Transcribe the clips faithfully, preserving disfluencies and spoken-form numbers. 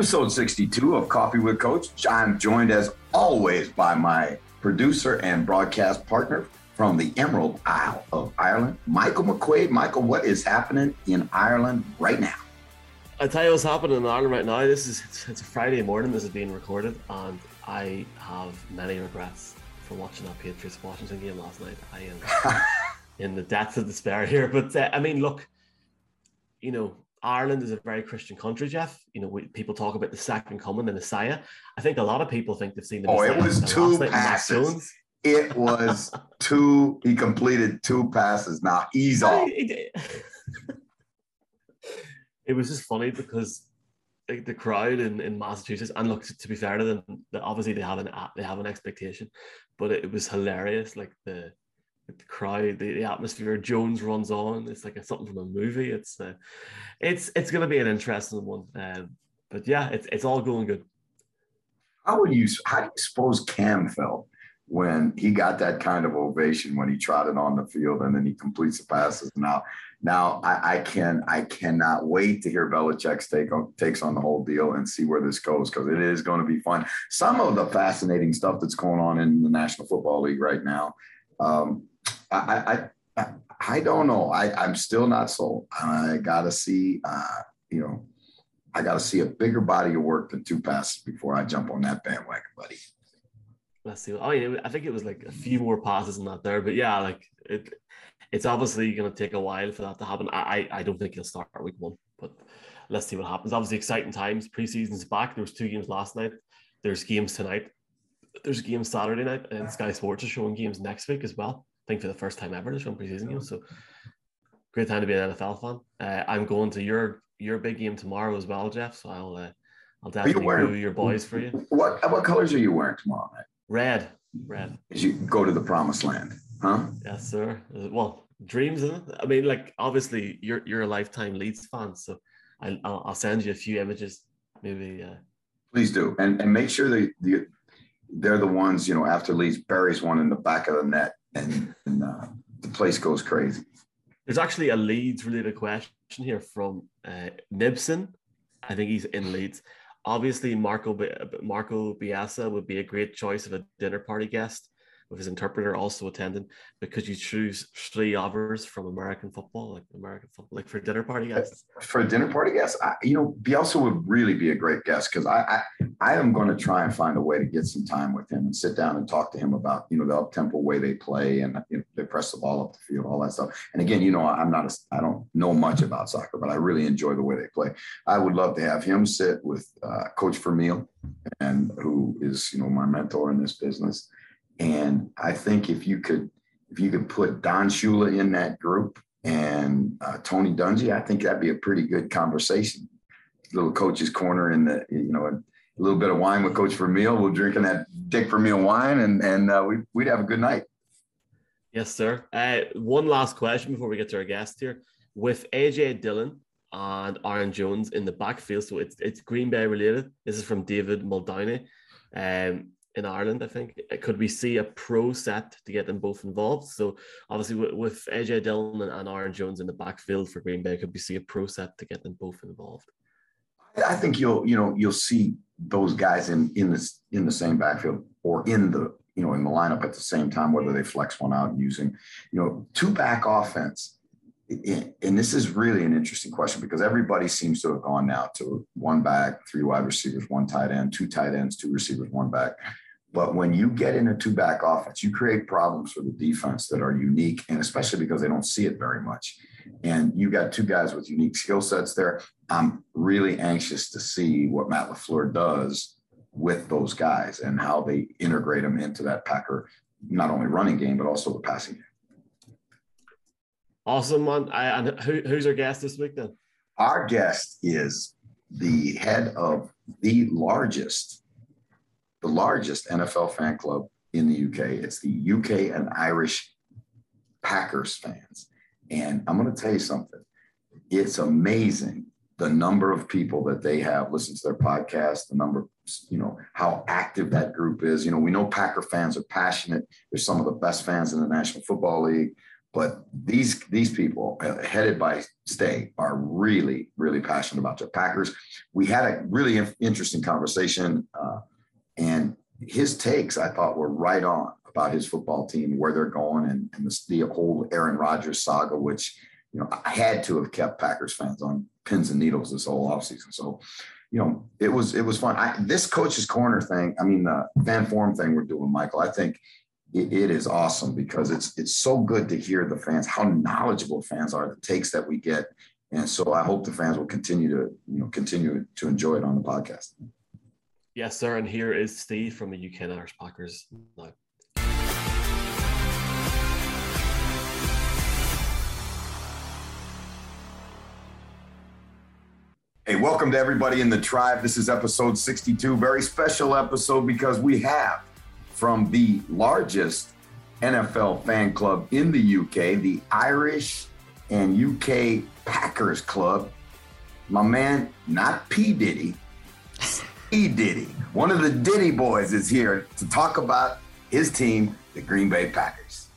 Episode sixty-two of Coffee with Coach. I'm joined as always by my producer and broadcast partner from the Emerald Isle of Ireland, Michael McQuaid. Michael, what is happening in Ireland right now? I tell you what's happening in Ireland right now. This is it's a Friday morning. This is being recorded, and I have many regrets for watching that Patriots Washington game last night. I am in the depths of despair here, but uh, I mean, look, you know. Ireland is a very Christian country, Jeff. You know, we, people talk about the second coming, the Messiah. I think a lot of people think they've seen the Messiah. Oh, it was two passes. It was two. He completed two passes. Now, nah, he's off. It was just funny because like, the crowd in, in Massachusetts, and look, to be fair to them, obviously they have an they have an expectation, but it, it was hilarious. Like the the crowd, the, the atmosphere. Jones runs on. It's like a, something from a movie. It's uh, it's it's going to be an interesting one. Um, but yeah, it's it's all going good. How would you? How do you suppose Cam felt when he got that kind of ovation when he trotted on the field and then he completes the passes? Now, now I, I can I cannot wait to hear Belichick's take on, takes on the whole deal and see where this goes, because it is going to be fun. Some of the fascinating stuff that's going on in the National Football League right now. Um, I, I, I, I don't know. I, I'm still not sold. I gotta see, uh, you know, I gotta see a bigger body of work than two passes before I jump on that bandwagon, buddy. Let's see. Oh, yeah, I think it was like a few more passes than that there, but yeah, like it, it's obviously going to take a while for that to happen. I, I, I don't think he'll start week one, but let's see what happens. Obviously, exciting times. Preseason's back. There was two games last night. There's games tonight. There's games Saturday night, and Sky Sports is showing games next week as well. I think for the first time ever, they're showing preseason games. So great time to be an N F L fan. Uh, I'm going to your your big game tomorrow as well, Jeff. So I'll uh, I'll definitely do your boys for you. What what colors are you wearing tomorrow night? Red, red. As you go to the promised land, huh? Yes, sir. Well, dreams, isn't it? I mean, like obviously you're you're a lifetime Leeds fan, so I, I'll I'll send you a few images, maybe. Uh, Please do, and and make sure that you. They're the ones, you know, after Leeds buries one in the back of the net and, and uh, the place goes crazy. There's actually a Leeds-related question here from uh, Nibson. I think he's in Leeds. Obviously, Marco Marco Bielsa would be a great choice of a dinner party guest, with his interpreter also attending, because you choose three hours from American football, like American football, like for dinner party guests. For dinner party guests, I, you know, Bielsa would really be a great guest, because I, I I am going to try and find a way to get some time with him and sit down and talk to him about, you know, the up-tempo way they play and you know, they press the ball up the field, all that stuff. And again, you know, I'm not, a, I don't know much about soccer, but I really enjoy the way they play. I would love to have him sit with uh, Coach Vermeil, and who is, you know, my mentor in this business. And I think if you could, if you could put Don Shula in that group and uh, Tony Dungy, I think that'd be a pretty good conversation. Little coach's corner in the, you know, a little bit of wine with Coach Vermeil. We're drinking that Dick Vermeil wine, and and uh, we we'd have a good night. Yes, sir. Uh, one last question before we get to our guest here. With A J Dillon and Aaron Jones in the backfield, so it's it's Green Bay related. This is from David Muldowney. Um, in Ireland, I think. Could we see a pro set to get them both involved? So obviously with, with A J Dillon and, and Aaron Jones in the backfield for Green Bay, could we see a pro set to get them both involved? I think you'll, you know, you'll see those guys in, in this, in the same backfield or in the, you know, in the lineup at the same time, whether they flex one out using, you know, two back offense. And this is really an interesting question, because everybody seems to have gone now to one back, three wide receivers, one tight end, two tight ends, two receivers, one back. But when you get in a two-back offense, you create problems for the defense that are unique, and especially because they don't see it very much. And you got two guys with unique skill sets there. I'm really anxious to see what Matt LaFleur does with those guys and how they integrate them into that Packer, not only running game, but also the passing game. Awesome, man. I, and who, who's our guest this week, then? Our guest is the head of the largest, the largest N F L fan club in the U K. It's the U K and Irish Packers fans. And I'm going to tell you something. It's amazing the number of people that they have listened to their podcast, the number, you know, how active that group is. You know, we know Packer fans are passionate. They're some of the best fans in the National Football League. But these these people headed by Stay are really, really passionate about their Packers. We had a really interesting conversation, uh, and his takes, I thought, were right on about his football team, where they're going, and, and the, the whole Aaron Rodgers saga, which, you know, I had to have kept Packers fans on pins and needles this whole offseason. So, you know, it was it was fun. I, this Coach's Corner thing, I mean, the fan forum thing we're doing, Michael, I think it, it is awesome, because it's it's so good to hear the fans, how knowledgeable fans are, the takes that we get. And so I hope the fans will continue to, you know, continue to enjoy it on the podcast. Yes, sir. And here is Steve from the U K and Irish Packers Live. Hey, welcome to everybody in the tribe. This is episode sixty-two, very special episode, because we have from the largest N F L fan club in the U K, the Irish and U K Packers Club, my man, not P. Diddy, E. Diddy. One of the Diddy boys is here to talk about his team, the Green Bay Packers.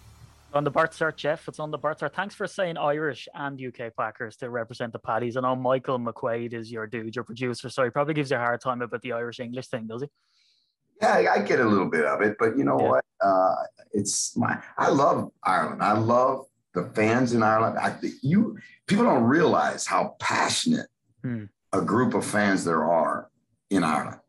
On the birth cert, Jeff, it's on the birth cert. Thanks for saying Irish and U K Packers to represent the Paddies. I know Michael McQuaid is your dude, your producer, so he probably gives you a hard time about the Irish English thing, does he? Yeah, I get a little bit of it, but you know yeah. what? Uh, it's my. I love Ireland. I love the fans in Ireland. I, you people don't realize how passionate hmm. a group of fans there are in Ireland.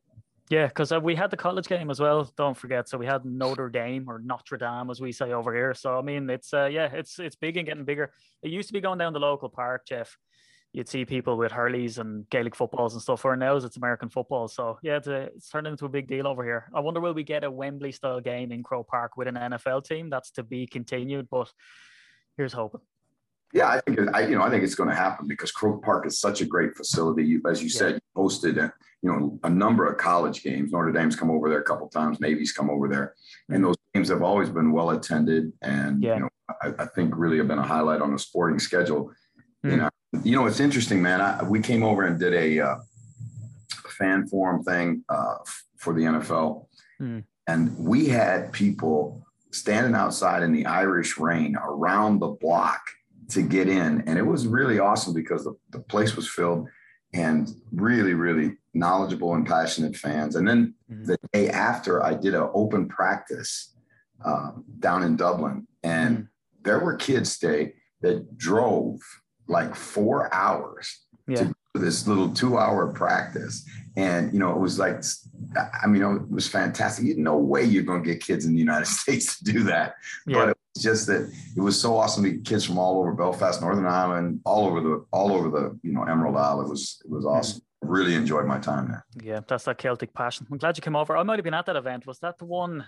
Yeah, because we had the college game as well, don't forget. So we had Notre Dame, or Notre Dame, as we say over here. So, I mean, it's, uh, yeah, it's it's big and getting bigger. It used to be going down the local park, Jeff. You'd see people with Hurleys and Gaelic footballs and stuff. Where now it's American football. So, yeah, it's, a, it's turned into a big deal over here. I wonder, will we get a Wembley-style game in Croke Park with an N F L team? That's to be continued, but here's hoping. Yeah, I think I, you know, I think it's going to happen, because Croke Park is such a great facility. You, as you yeah. said, you hosted a, you know, a number of college games. Notre Dame's come over there a couple of times. Navy's come over there, and those games have always been well attended. And yeah. you know, I, I think really have been a highlight on the sporting schedule. Mm. You know, you know, it's interesting, man. I, we came over and did a uh, fan forum thing uh, for the N F L, mm. and we had people standing outside in the Irish rain around the block to get in. And it was really awesome, because the, the place was filled, and really, really knowledgeable and passionate fans. And then mm-hmm. the day after, I did an open practice um, down in Dublin. And mm-hmm. there were kids, Stay, that drove like four hours yeah. to this little two hour practice. And, you know, it was like, I mean, it was fantastic. You no way you're going to get kids in the United States to do that. Yeah. But it was just that it was so awesome to get kids from all over Belfast, Northern Ireland, all over the, all over the, you know, Emerald Isle. It was, it was awesome. I really enjoyed my time there. Yeah. That's that Celtic passion. I'm glad you came over. I might've been at that event. Was that the one?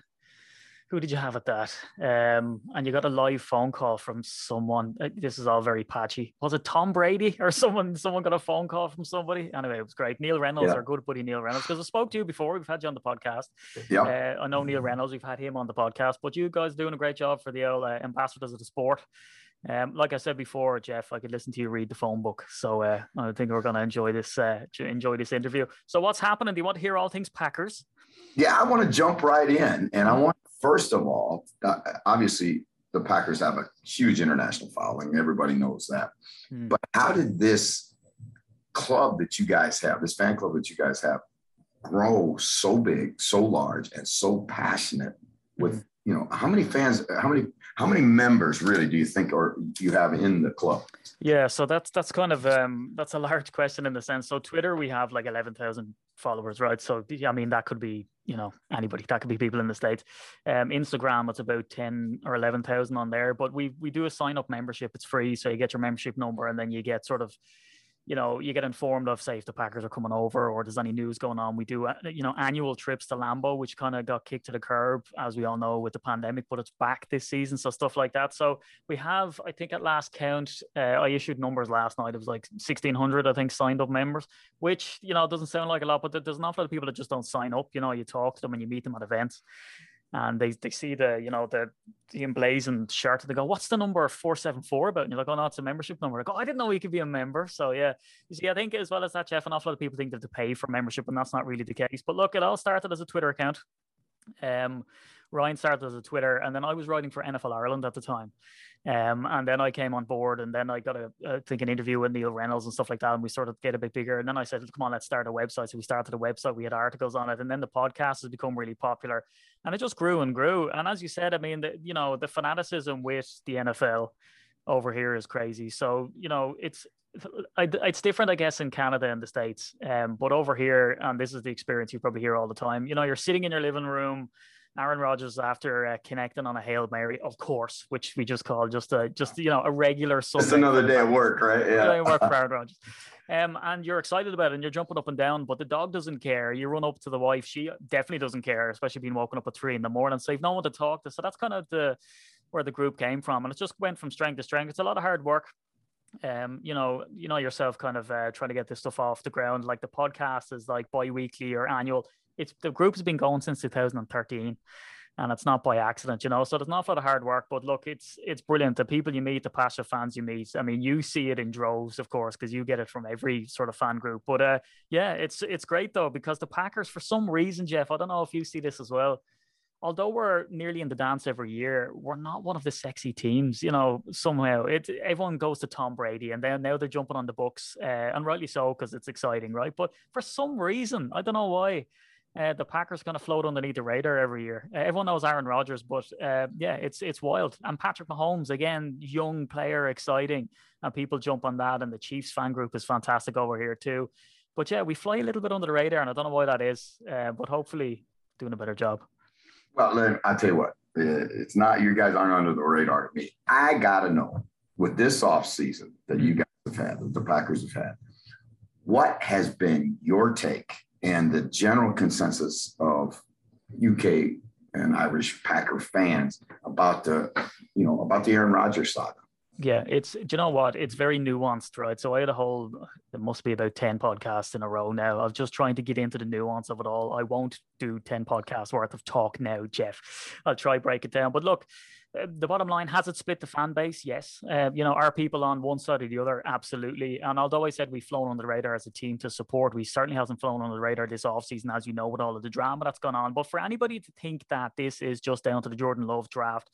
Who did you have at that? Um, and you got a live phone call from someone. This is all very patchy. Was it Tom Brady or someone? Someone got a phone call from somebody. Anyway, it was great. Neil Reynolds, yeah. our good buddy Neil Reynolds, because I spoke to you before. We've had you on the podcast. Yeah. Uh, I know Neil Reynolds. We've had him on the podcast. But you guys are doing a great job for the old uh, ambassadors of the sport. Um, like I said before, Jeff, I could listen to you read the phone book. So uh, I think we're going to enjoy this uh, enjoy this interview. So what's happening? Do you want to hear all things Packers? Yeah, I want to jump right in. And I want, first of all, obviously the Packers have a huge international following. Everybody knows that. Mm. But how did this club that you guys have, this fan club that you guys have, grow so big, so large, and so passionate with, mm. you know, how many fans, how many, how many members really do you think, or do you have in the club? Yeah. So that's, that's kind of, um, that's a large question in the sense. So Twitter, we have like eleven thousand followers, right? So, I mean, that could be, you know, anybody, that could be people in the States. Um, Instagram, it's about ten or eleven thousand on there, but we, we do a sign up membership. It's free. So you get your membership number, and then you get sort of, you know, you get informed of, say, if the Packers are coming over or there's any news going on. We do, you know, annual trips to Lambeau, which kind of got kicked to the curb, as we all know, with the pandemic, but it's back this season. So stuff like that. So we have, I think at last count, uh, I issued numbers last night. It was like sixteen hundred, I think, signed up members, which, you know, doesn't sound like a lot, but there's an awful lot of people that just don't sign up. You know, you talk to them and you meet them at events. And they, they see the, you know, the, the emblazoned shirt. And they go, what's the number four seven four about? And you're like, oh, no, it's a membership number. They go, I didn't know you could be a member. So, yeah. You see, I think as well as that, Jeff, an awful lot of people think they have to pay for membership, and that's not really the case. But look, it all started as a Twitter account. Um, Ryan started as a Twitter, and then I was writing for N F L Ireland at the time. Um, and then I came on board, and then I got a, I think an interview with Neil Reynolds and stuff like that. And we sort of get a bit bigger. And then I said, come on, let's start a website. So we started a website, we had articles on it. And then the podcast has become really popular, and it just grew and grew. And as you said, I mean, the, you know, the fanaticism with the N F L over here is crazy. So, you know, it's, I, it's different, I guess, in Canada and the States. Um, but over here, and this is the experience you probably hear all the time, you know, you're sitting in your living room, Aaron Rodgers after uh, connecting on a Hail Mary, of course, which we just call just a, just, you know, a regular Sunday. It's another day at work, right? Yeah. Day at work for Aaron Rodgers. Um, and you're excited about it and you're jumping up and down, but the dog doesn't care. You run up to the wife. She definitely doesn't care, especially being woken up at three in the morning. So you've no one to talk to. So that's kind of the, where the group came from. And it just went from strength to strength. It's a lot of hard work. Um, you know, you know yourself kind of uh, trying to get this stuff off the ground. Like the podcast is like bi-weekly or annual. It's the group's been going since two thousand thirteen, and it's not by accident, you know. So there's an awful lot of hard work, but look, it's it's brilliant. The people you meet, the passionate fans you meet. I mean, you see it in droves, of course, because you get it from every sort of fan group. But uh, yeah, it's it's great though, because the Packers, for some reason, Jeff, I don't know if you see this as well. Although we're nearly in the dance every year, we're not one of the sexy teams, you know, somehow. It, everyone goes to Tom Brady, and then now they're jumping on the Bucs, uh, and rightly so, because it's exciting, right? But for some reason, I don't know why, uh, the Packers kind of float underneath the radar every year. Uh, everyone knows Aaron Rodgers, but uh, yeah, it's it's wild. And Patrick Mahomes, again, young player, exciting, and people jump on that, and the Chiefs fan group is fantastic over here too. But yeah, we fly a little bit under the radar, and I don't know why that is, uh, but hopefully doing a better job. Well, I'll tell you what, it's not, you guys aren't under the radar to me. I got to know with this offseason that you guys have had, that the Packers have had, what has been your take and the general consensus of U K and Irish Packer fans about the, you know, about the Aaron Rodgers saga? Yeah, it's, do you know what? It's very nuanced, right? So I had a whole, there must be about ten podcasts in a row now. I was just trying to get into the nuance of it all. I won't do ten podcasts worth of talk now, Jeff. I'll try break it down. But look, the bottom line, has it split the fan base? Yes. Uh, you know, are people on one side or the other? Absolutely. And although I said we've flown under the radar as a team to support, we certainly hasn't flown under the radar this offseason, as you know, with all of the drama that's gone on. But for anybody to think that this is just down to the Jordan Love draft,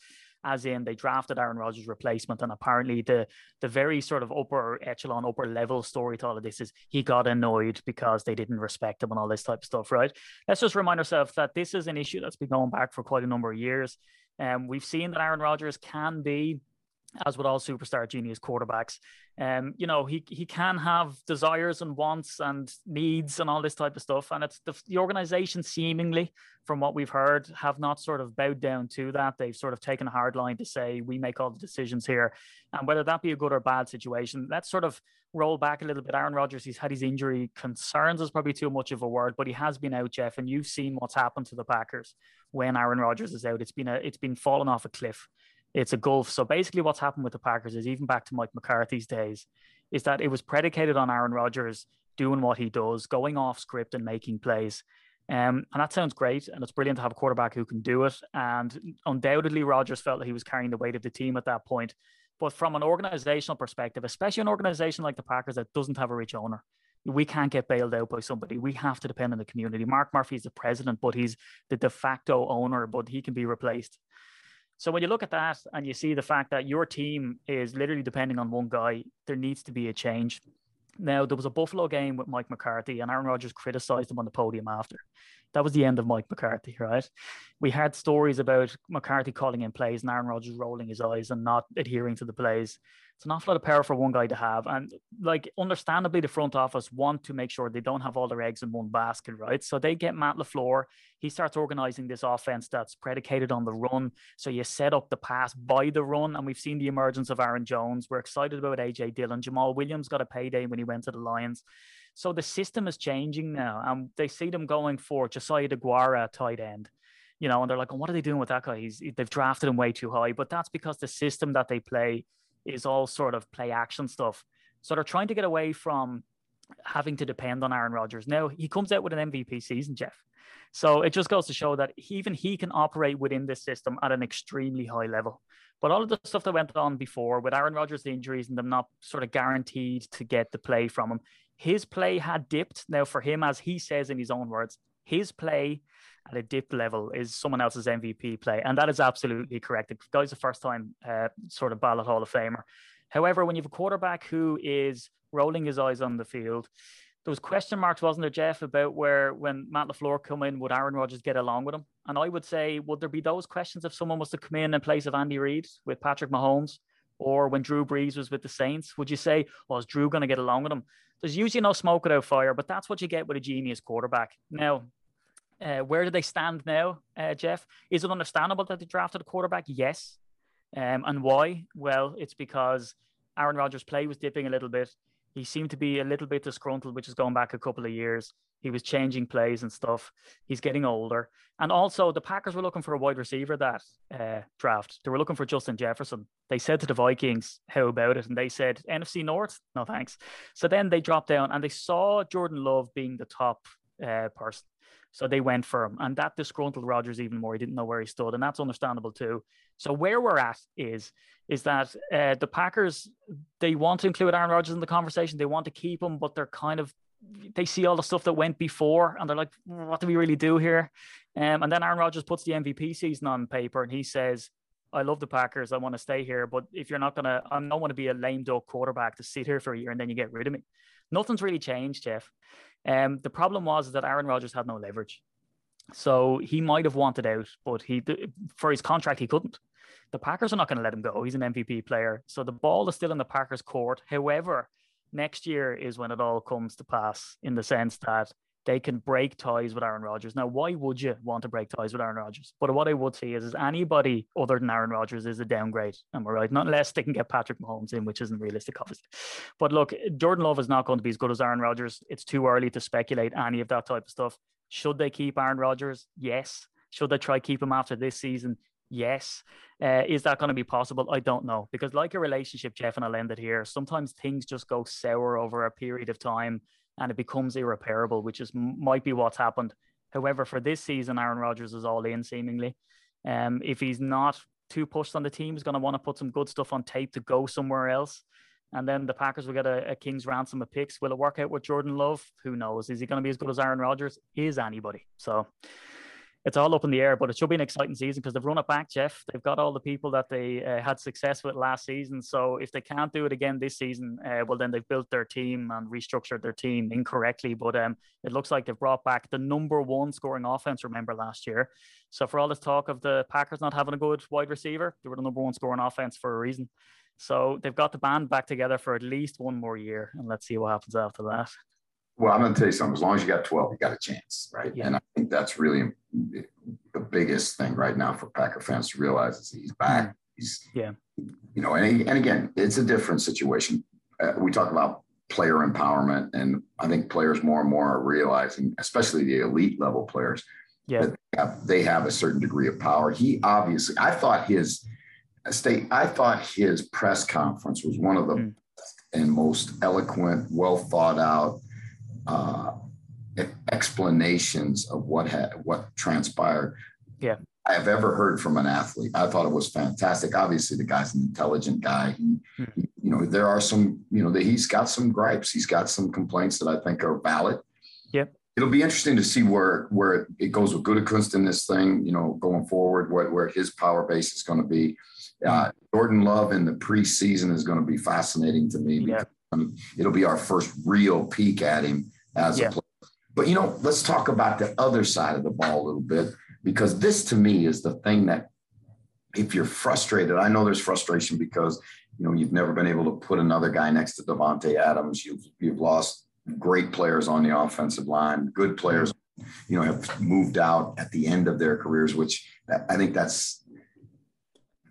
as in they drafted Aaron Rodgers' replacement, and apparently the the very sort of upper echelon, upper level story to all of this is he got annoyed because they didn't respect him and all this type of stuff, right? Let's just remind ourselves that this is an issue that's been going back for quite a number of years. Um, we've seen that Aaron Rodgers can be, as with all superstar genius quarterbacks, um, you know, he he can have desires and wants and needs and all this type of stuff. And it's the, the organization seemingly, from what we've heard, have not sort of bowed down to that. They've sort of taken a hard line to say, we make all the decisions here. And whether that be a good or bad situation, let's sort of roll back a little bit. Aaron Rodgers, he's had his injury concerns, is probably too much of a word, but he has been out, Jeff, and you've seen what's happened to the Packers when Aaron Rodgers is out. It's been a, it's been falling off a cliff. It's a gulf. So basically what's happened with the Packers is, even back to Mike McCarthy's days, is that it was predicated on Aaron Rodgers doing what he does, going off script and making plays. Um, and that sounds great, and it's brilliant to have a quarterback who can do it. And undoubtedly, Rodgers felt that he was carrying the weight of the team at that point. But from an organizational perspective, especially an organization like the Packers that doesn't have a rich owner, we can't get bailed out by somebody. We have to depend on the community. Mark Murphy is the president, but he's the de facto owner, but he can be replaced. So when you look at that and you see the fact that your team is literally depending on one guy, there needs to be a change. Now, there was a Buffalo game with Mike McCarthy, and Aaron Rodgers criticized him on the podium after. That was the end of Mike McCarthy, right? We had stories about McCarthy calling in plays and Aaron Rodgers rolling his eyes and not adhering to the plays. It's an awful lot of power for one guy to have. And like, understandably, the front office want to make sure they don't have all their eggs in one basket, right? So they get Matt LaFleur. He starts organizing this offense that's predicated on the run. So you set up the pass by the run. And we've seen the emergence of Aaron Jones. We're excited about A J Dillon. Jamal Williams got a payday when he went to the Lions. So the system is changing now. And they see them going for Josiah DeGuara, tight end. You know, and they're like, oh, what are they doing with that guy? He's, they've drafted him way too high. But that's because the system that they play is all sort of play action stuff. So they're trying to get away from having to depend on Aaron Rodgers. Now, he comes out with an M V P season, Jeff. So it just goes to show that he, even he can operate within this system at an extremely high level. But all of the stuff that went on before with Aaron Rodgers' injuries and them not sort of guaranteed to get the play from him, his play had dipped. Now, for him, as he says in his own words, his play at a dip level is someone else's M V P play. And that is absolutely correct. The guy's a first time uh, sort of ballot Hall of Famer. However, when you have a quarterback who is rolling his eyes on the field, there was question marks, wasn't there, Jeff, about where when Matt LaFleur come in, would Aaron Rodgers get along with him? And I would say, would there be those questions if someone was to come in in place of Andy Reid with Patrick Mahomes? Or when Drew Brees was with the Saints, would you say, well, is Drew going to get along with him? There's usually no smoke without fire, but that's what you get with a genius quarterback. Now, uh, where do they stand now, uh, Jeff? Is it understandable that they drafted a quarterback? Yes. Um, and why? Well, it's because Aaron Rodgers' play was dipping a little bit. He seemed to be a little bit disgruntled, which is going back a couple of years. He was changing plays and stuff. He's getting older. And also the Packers were looking for a wide receiver that uh, draft. They were looking for Justin Jefferson. They said to the Vikings, how about it? And they said, N F C North? No, thanks. So then they dropped down and they saw Jordan Love being the top uh, person. So they went for him. And that disgruntled Rodgers even more. He didn't know where he stood. And that's understandable too. So where we're at is, is that uh, the Packers, they want to include Aaron Rodgers in the conversation. They want to keep him, but they're kind of, they see all the stuff that went before and they're like, what do we really do here? Um, and then Aaron Rodgers puts the M V P season on paper and he says, I love the Packers. I want to stay here. But if you're not going to, I don't want to be a lame duck quarterback to sit here for a year and then you get rid of me. Nothing's really changed, Jeff. Um, the problem was that Aaron Rodgers had no leverage. So he might have wanted out, but he for his contract, he couldn't. The Packers are not going to let him go. He's an M V P player. So the ball is still in the Packers' court. However, next year is when it all comes to pass in the sense that they can break ties with Aaron Rodgers. Now, why would you want to break ties with Aaron Rodgers? But what I would say is, is anybody other than Aaron Rodgers is a downgrade. Am I right? Not unless they can get Patrick Mahomes in, which isn't realistic, obviously. But look, Jordan Love is not going to be as good as Aaron Rodgers. It's too early to speculate any of that type of stuff. Should they keep Aaron Rodgers? Yes. Should they try to keep him after this season? Yes. Uh, is that going to be possible? I don't know. Because like a relationship, Jeff, and I'll end it here, sometimes things just go sour over a period of time and it becomes irreparable, which is might be what's happened. However, for this season, Aaron Rodgers is all in, seemingly. Um, if he's not too pushed on the team, he's going to want to put some good stuff on tape to go somewhere else. And then the Packers will get a, a King's ransom of picks. Will it work out with Jordan Love? Who knows? Is he going to be as good as Aaron Rodgers? Is anybody? So it's all up in the air, but it should be an exciting season because they've run it back, Jeff. They've got all the people that they uh, had success with last season. So if they can't do it again this season, uh, well, then they've built their team and restructured their team incorrectly. But um, it looks like they've brought back the number one scoring offense, remember, last year. So for all this talk of the Packers not having a good wide receiver, they were the number one scoring offense for a reason. So they've got the band back together for at least one more year. And let's see what happens after that. Well, I'm going to tell you something. As long as you got twelve, you got a chance, right? Yeah. And I think that's really the biggest thing right now for Packer fans to realize is he's back. He's, yeah, you know, and, he, and again, it's a different situation. Uh, we talk about player empowerment, and I think players more and more are realizing, especially the elite level players, yeah, that they have, they have a certain degree of power. He obviously, I thought his state, I thought his press conference was one of the mm. best and most eloquent, well thought out, uh, explanations of what had, what transpired. Yeah. I have ever heard from an athlete. I thought it was fantastic. Obviously the guy's an intelligent guy. He, hmm. he, you know, there are some, you know, that he's got some gripes. He's got some complaints that I think are valid. Yep. It'll be interesting to see where, where it goes with Gutekunst in this thing, you know, going forward, what, where his power base is going to be. Uh, Jordan Love in the preseason is going to be fascinating to me. Yeah. I mean, it'll be our first real peek at him as yeah. a player. But, you know, let's talk about the other side of the ball a little bit, because this to me is the thing that if you're frustrated, I know there's frustration because, you know, you've never been able to put another guy next to Devontae Adams. You've, you've lost great players on the offensive line, good players, you know, have moved out at the end of their careers, which I think that's,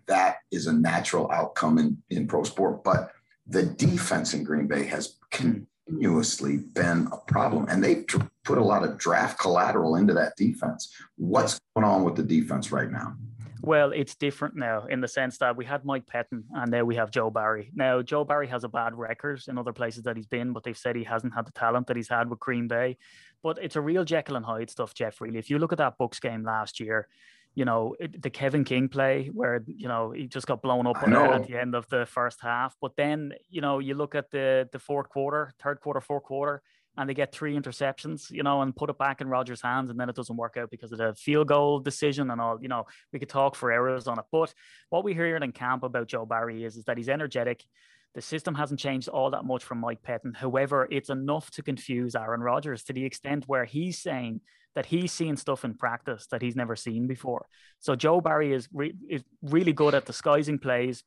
that is a natural outcome in, in pro sport. But the defense in Green Bay has continuously been a problem, and they tr- put a lot of draft collateral into that defense. What's going on with the defense right now? Well, it's different now in the sense that we had Mike Pettine and now we have Joe Barry. Now, Joe Barry has a bad record in other places that he's been, but they've said he hasn't had the talent that he's had with Green Bay. But it's a real Jekyll and Hyde stuff, Jeff, really. If you look at that Bucs game last year, you know, the Kevin King play where, you know, he just got blown up at the end of the first half. But then, you know, you look at the the fourth quarter, third quarter, fourth quarter, and they get three interceptions, you know, and put it back in Rodgers' hands, and then it doesn't work out because of the field goal decision and all. You know, we could talk for hours on it. But what we hear in camp about Joe Barry is, is that he's energetic. The system hasn't changed all that much from Mike Pettine. However, it's enough to confuse Aaron Rodgers to the extent where he's saying that he's seen stuff in practice that he's never seen before. So Joe Barry is, re- is really good at disguising plays.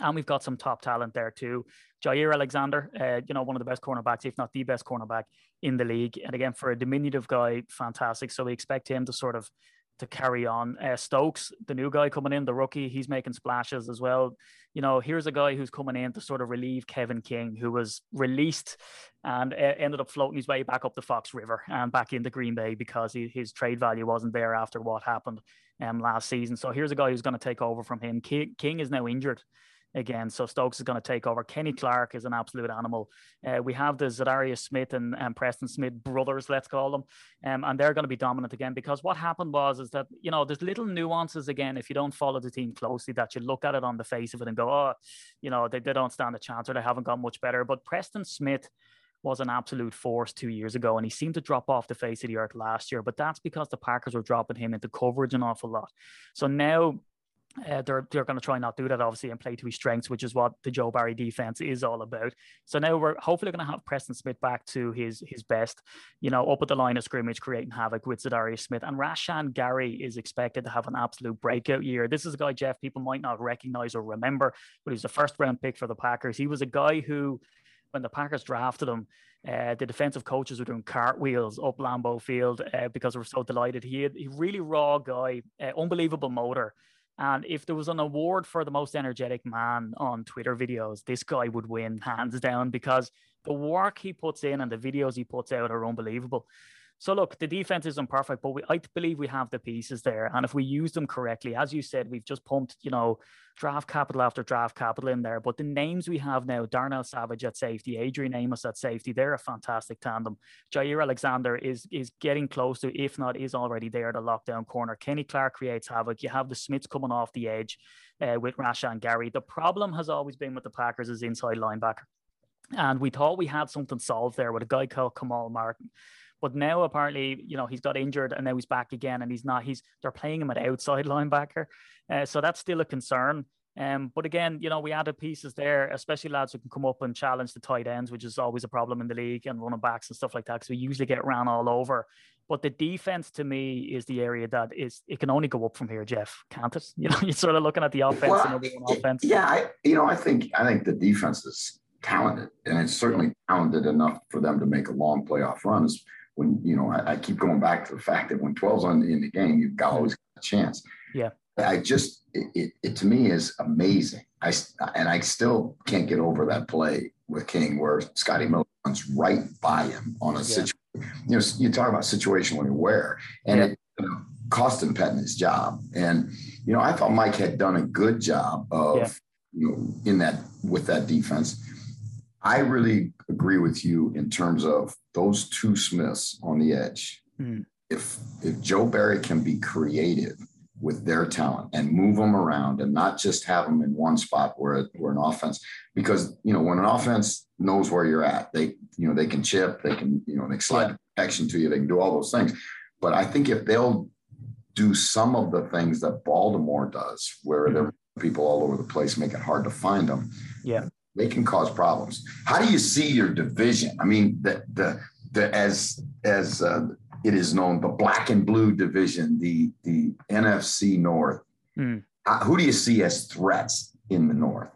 And we've got some top talent there too. Jair Alexander, uh, you know, one of the best cornerbacks, if not the best cornerback in the league. And again, for a diminutive guy, fantastic. So we expect him to sort of to carry on. Uh, Stokes, the new guy coming in, the rookie, he's making splashes as well. You know, here's a guy who's coming in to sort of relieve Kevin King, who was released and uh, ended up floating his way back up the Fox River and back into Green Bay because he, his trade value wasn't there after what happened um, last season. So here's a guy who's going to take over from him. King, King is now injured again, so Stokes is going to take over. Kenny Clark is an absolute animal. Uh, we have the Zadarius Smith and, and Preston Smith brothers, let's call them, um, and they're going to be dominant again, because what happened was is that, you know, there's little nuances again, if you don't follow the team closely, that you look at it on the face of it and go, oh, you know, they, they don't stand a chance, or they haven't got much better. But Preston Smith was an absolute force two years ago, and he seemed to drop off the face of the earth last year, but that's because the Packers were dropping him into coverage an awful lot. So now Uh, they're they're going to try not do that, obviously, and play to his strengths, which is what the Joe Barry defense is all about. So now we're hopefully going to have Preston Smith back to his his best, you know, up at the line of scrimmage, creating havoc with Zadarius Smith. And Rashan Gary is expected to have an absolute breakout year. This is a guy, Jeff, people might not recognize or remember, but he's a first round pick for the Packers. He was a guy who, when the Packers drafted him, uh, the defensive coaches were doing cartwheels up Lambeau Field uh, because they were so delighted. He had a really raw guy, uh, unbelievable motor. And if there was an award for the most energetic man on Twitter videos, this guy would win hands down, because the work he puts in and the videos he puts out are unbelievable. So look, the defense isn't perfect, but we, I believe we have the pieces there. And if we use them correctly, as you said, we've just pumped, you know, draft capital after draft capital in there. But the names we have now, Darnell Savage at safety, Adrian Amos at safety, they're a fantastic tandem. Jair Alexander is is getting close to, if not is already there, the lockdown corner. Kenny Clark creates havoc. You have the Smiths coming off the edge uh, with Rashan Gary. The problem has always been with the Packers is inside linebacker. And we thought we had something solved there with a guy called Kamal Martin. But now apparently, you know, he's got injured and now he's back again, and he's not, he's, they're playing him at outside linebacker. Uh, so that's still a concern. Um, but again, you know, we added pieces there, especially lads who can come up and challenge the tight ends, which is always a problem in the league, and running backs and stuff like that, because we usually get ran all over. But the defense, to me, is the area that is, it can only go up from here, Jeff, can't it? You know, you're sort of looking at the offense well, and everyone offense. Yeah, I, you know, I think, I think the defense is talented, and it's certainly talented enough for them to make a long playoff run. It's, When, you know, I, I keep going back to the fact that when twelve's on in the game, you've got always got a chance. Yeah. I just, it, it, it to me is amazing. I, and I still can't get over that play with King where Scotty Miller runs right by him on a yeah. situation. You know, you talk about situationally aware, and yeah. it you know, cost him Pettine his job. And, you know, I thought Mike had done a good job of, yeah. you know, in that, with that defense. I really agree with you in terms of those two Smiths on the edge. Mm. If if Joe Barry can be creative with their talent and move them around and not just have them in one spot where where an offense, because, you know, when an offense knows where you're at, they, you know, they can chip, they can, you know, they slide yeah. protection to you, they can do all those things. But I think if they'll do some of the things that Baltimore does, where mm. there are people all over the place, make it hard to find them. Yeah. They can cause problems. How do you see your division? I mean, the the, the as as uh, it is known, the black and blue division, the the N F C North. Mm. Uh, who do you see as threats in the North?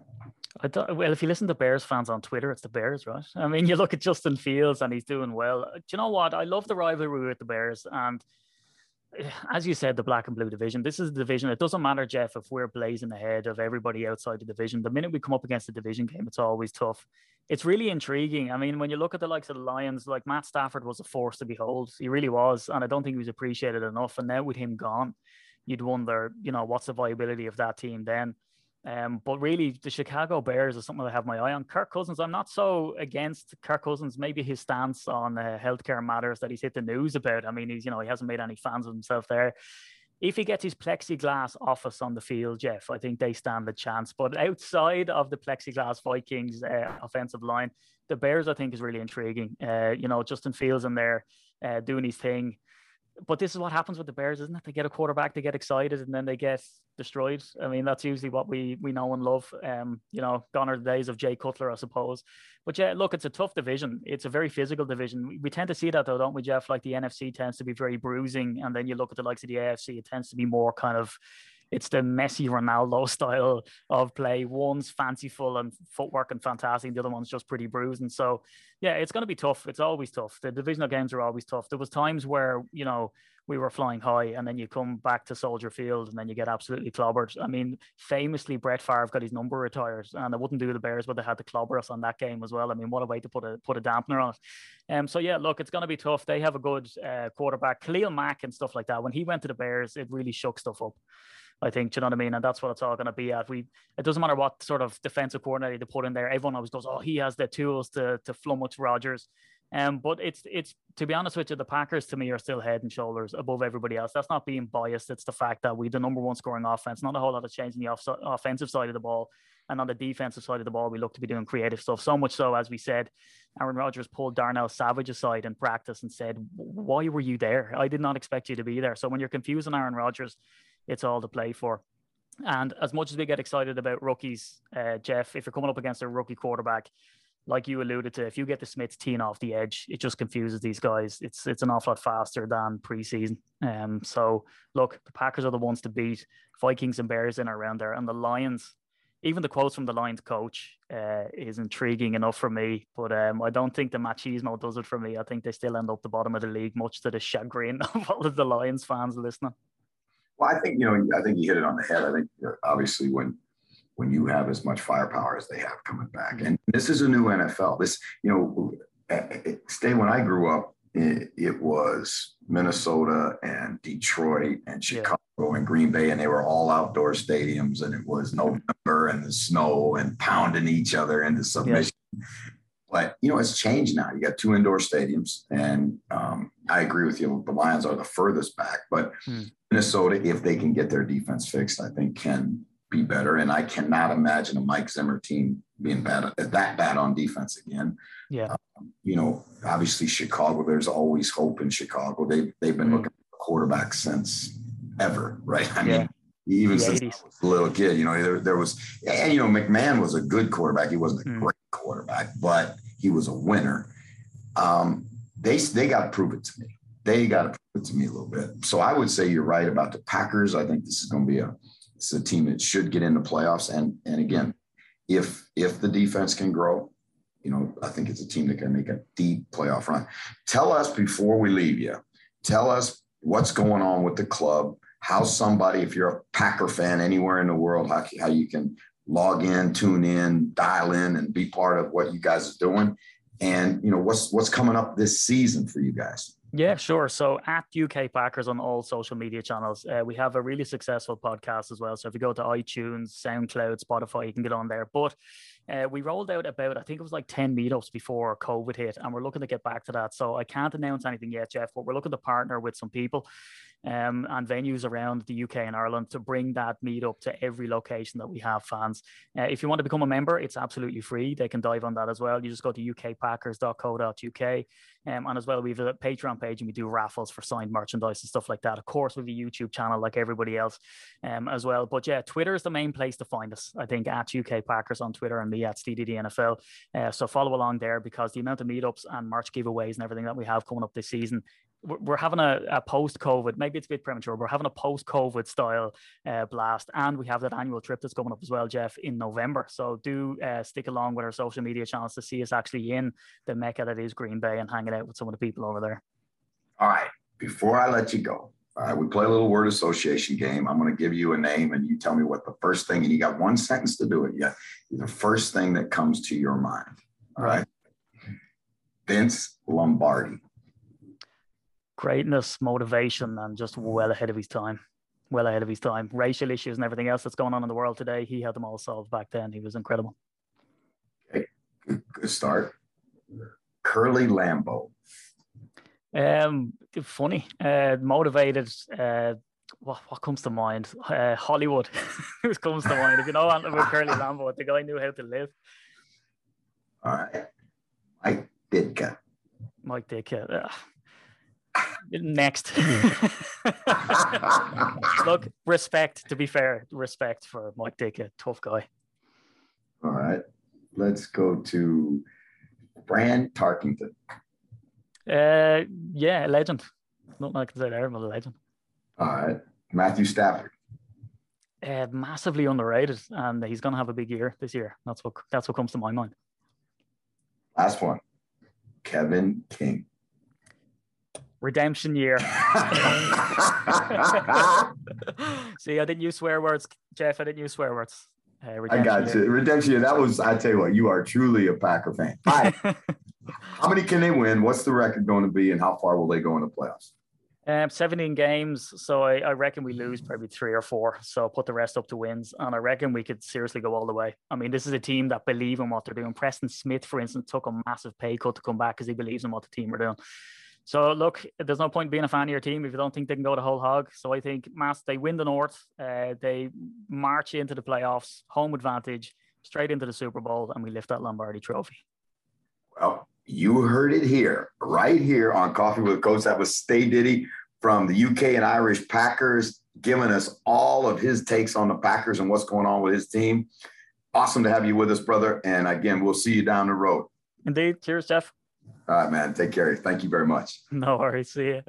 I thought, well, if you listen to Bears fans on Twitter, it's the Bears, right? I mean, you look at Justin Fields and he's doing well. Do you know what? I love the rivalry with the Bears, and as you said, the black and blue division, this is a division. It doesn't matter, Jeff, if we're blazing ahead of everybody outside the division. The minute we come up against a division game, it's always tough. It's really intriguing. I mean, when you look at the likes of the Lions, like Matt Stafford was a force to behold. He really was. And I don't think he was appreciated enough. And now with him gone, you'd wonder, you know, what's the viability of that team then? Um, but really, the Chicago Bears is something I have my eye on. Kirk Cousins, I'm not so against Kirk Cousins. Maybe his stance on uh, healthcare matters that he's hit the news about. I mean, he's, you know, he hasn't made any fans of himself there. if he gets his plexiglass off us on the field, Jeff, I think they stand a chance. But outside of the plexiglass Vikings uh, offensive line, the Bears, I think, is really intriguing. Uh, you know, Justin Fields in there uh, doing his thing. But this is what happens with the Bears, isn't it? They get a quarterback, they get excited, and then they get destroyed. I mean, that's usually what we we know and love. Um, you know, gone are the days of Jay Cutler, I suppose. But yeah, look, it's a tough division. It's a very physical division. We, we tend to see that, though, don't we, Jeff? Like the N F C tends to be very bruising, and then you look at the likes of the A F C, it tends to be more kind of, it's the Messi Ronaldo style of play. One's fanciful and footwork and fantastic. The other one's just pretty bruised. And so, yeah, it's going to be tough. It's always tough. The divisional games are always tough. There was times where, you know, we were flying high and then you come back to Soldier Field and then you get absolutely clobbered. I mean, famously, Brett Favre got his number retired, and I wouldn't do the Bears, but they had to clobber us on that game as well. I mean, what a way to put a, put a dampener on it. Um, so, yeah, look, it's going to be tough. They have a good uh, quarterback. Khalil Mack and stuff like that. When he went to the Bears, it really shook stuff up, I think. Do you know what I mean? And that's what it's all going to be at. We, it doesn't matter what sort of defensive coordinator they put in there. Everyone always goes, oh, he has the tools to to flummox Rodgers. Um, but it's, it's to be honest with you, the Packers, to me, are still head and shoulders above everybody else. That's not being biased. It's the fact that we the number one scoring offense, not a whole lot of change in the off- offensive side of the ball. And on the defensive side of the ball, we look to be doing creative stuff. So much so, as we said, Aaron Rodgers pulled Darnell Savage aside in practice and said, why were you there? I did not expect you to be there. So when you're confusing Aaron Rodgers, it's all to play for. And as much as we get excited about rookies, uh, Jeff, if you're coming up against a rookie quarterback, like you alluded to, if you get the Smiths-Teen off the edge, it just confuses these guys. It's it's an awful lot faster than preseason. Um, so, look, the Packers are the ones to beat. Vikings and Bears in around there. And the Lions, even the quotes from the Lions coach uh, is intriguing enough for me. But um, I don't think the machismo does it for me. I think they still end up the bottom of the league, much to the chagrin of all of the Lions fans listening. Well, I think, you know, I think you hit it on the head. I think, you know, obviously when when you have as much firepower as they have coming back, and this is a new N F L. This, you know, Stay, when I grew up, it, it was Minnesota and Detroit and Chicago yeah. and Green Bay, and they were all outdoor stadiums, and it was November and the snow and pounding each other into submission. Yeah. But, you know, it's changed now. You got two indoor stadiums, and um, I agree with you. The Lions are the furthest back, but hmm. Minnesota, if they can get their defense fixed, I think can be better. And I cannot imagine a Mike Zimmer team being bad that bad on defense again. Yeah. Um, you know, obviously Chicago, there's always hope in Chicago. They, they've been hmm. looking for quarterbacks since ever, right? I yeah. mean, even the since eighties. I was a little kid, you know, there, there was, and, you know, McMahon was a good quarterback. He wasn't a mm. great quarterback, but he was a winner. Um, they they got to prove it to me. They got to prove it to me a little bit. So I would say you're right about the Packers. I think this is going to be a, this is a team that should get in the playoffs. And, and again, if, if the defense can grow, you know, I think it's a team that can make a deep playoff run. Tell us before we leave you, tell us what's going on with the club. How somebody, if you're a Packer fan anywhere in the world, how, how you can log in, tune in, dial in, and be part of what you guys are doing. And, you know, what's what's coming up this season for you guys? Yeah, sure. So at U K Packers on all social media channels, uh, we have a really successful podcast as well. So if you go to iTunes, SoundCloud, Spotify, you can get on there. But Uh, we rolled out about, I think it was like ten meetups before COVID hit, and we're looking to get back to that. So I can't announce anything yet, Jeff, but we're looking to partner with some people um, and venues around the U K and Ireland to bring that meetup to every location that we have fans. Uh, if you want to become a member, it's absolutely free. They can dive on that as well. You just go to u k packers dot co dot u k. Um, and as well, we have a Patreon page, and we do raffles for signed merchandise and stuff like that. Of course, we have a YouTube channel like everybody else um, as well. But yeah, Twitter is the main place to find us, I think, at U K Packers on Twitter, and me at S T D D N F L. Uh, so follow along there, because the amount of meetups and merch giveaways and everything that we have coming up this season, we're, we're having a, a post-COVID, maybe it's a bit premature, but we're having a post-COVID style uh, blast. And we have that annual trip that's coming up as well, Jeff, in November. So do uh, stick along with our social media channels to see us actually in the Mecca that is Green Bay and hanging out with some of the people over there. All right. Before I let you go, all right, we play a little word association game. I'm going to give you a name, and you tell me what the first thing, and you got one sentence to do it. Yeah. The first thing that comes to your mind. All right. Vince Lombardi. Greatness, motivation, and just well ahead of his time. Well ahead of his time. Racial issues and everything else that's going on in the world today, he had them all solved back then. He was incredible. Okay. Good, good start. Curly Lambeau. Um, funny, uh, motivated, uh, what, what comes to mind? Uh, Hollywood. It comes to mind. If you know anything about Curly Lambeau, the guy knew how to live. All right. Mike Ditka. Mike Ditka. Next. Look, respect, to be fair, respect for Mike Ditka. Tough guy. All right. Let's go to Brand Tarkington. Uh, yeah, legend. Nothing I can say there, but a legend. All right. Matthew Stafford. Uh, massively underrated, and he's going to have a big year this year. That's what that's what comes to my mind. Last one. Kevin King. Redemption year. See, I didn't use swear words, Jeff. I didn't use swear words. Uh, I got you. Redemption year. That was, I tell you what, you are truly a Packer fan. All right. How many can they win? What's the record going to be, and how far will they go in the playoffs? Um, seventeen games, so I, I reckon we lose probably three or four, so put the rest up to wins, and I reckon we could seriously go all the way. I mean, this is a team that believe in what they're doing. Preston Smith, for instance, took a massive pay cut to come back because he believes in what the team are doing. So, look, there's no point being a fan of your team if you don't think they can go the whole hog. So I think, Mass, they win the North, uh, they march into the playoffs, home advantage, straight into the Super Bowl, and we lift that Lombardi trophy. Well, you heard it here, right here on Coffee with Coach. That was Stay Diddy from the U K and Irish Packers, giving us all of his takes on the Packers and what's going on with his team. Awesome to have you with us, brother. And again, we'll see you down the road. Indeed. Cheers, Jeff. All right, man. Take care. Thank you very much. No worries. See you.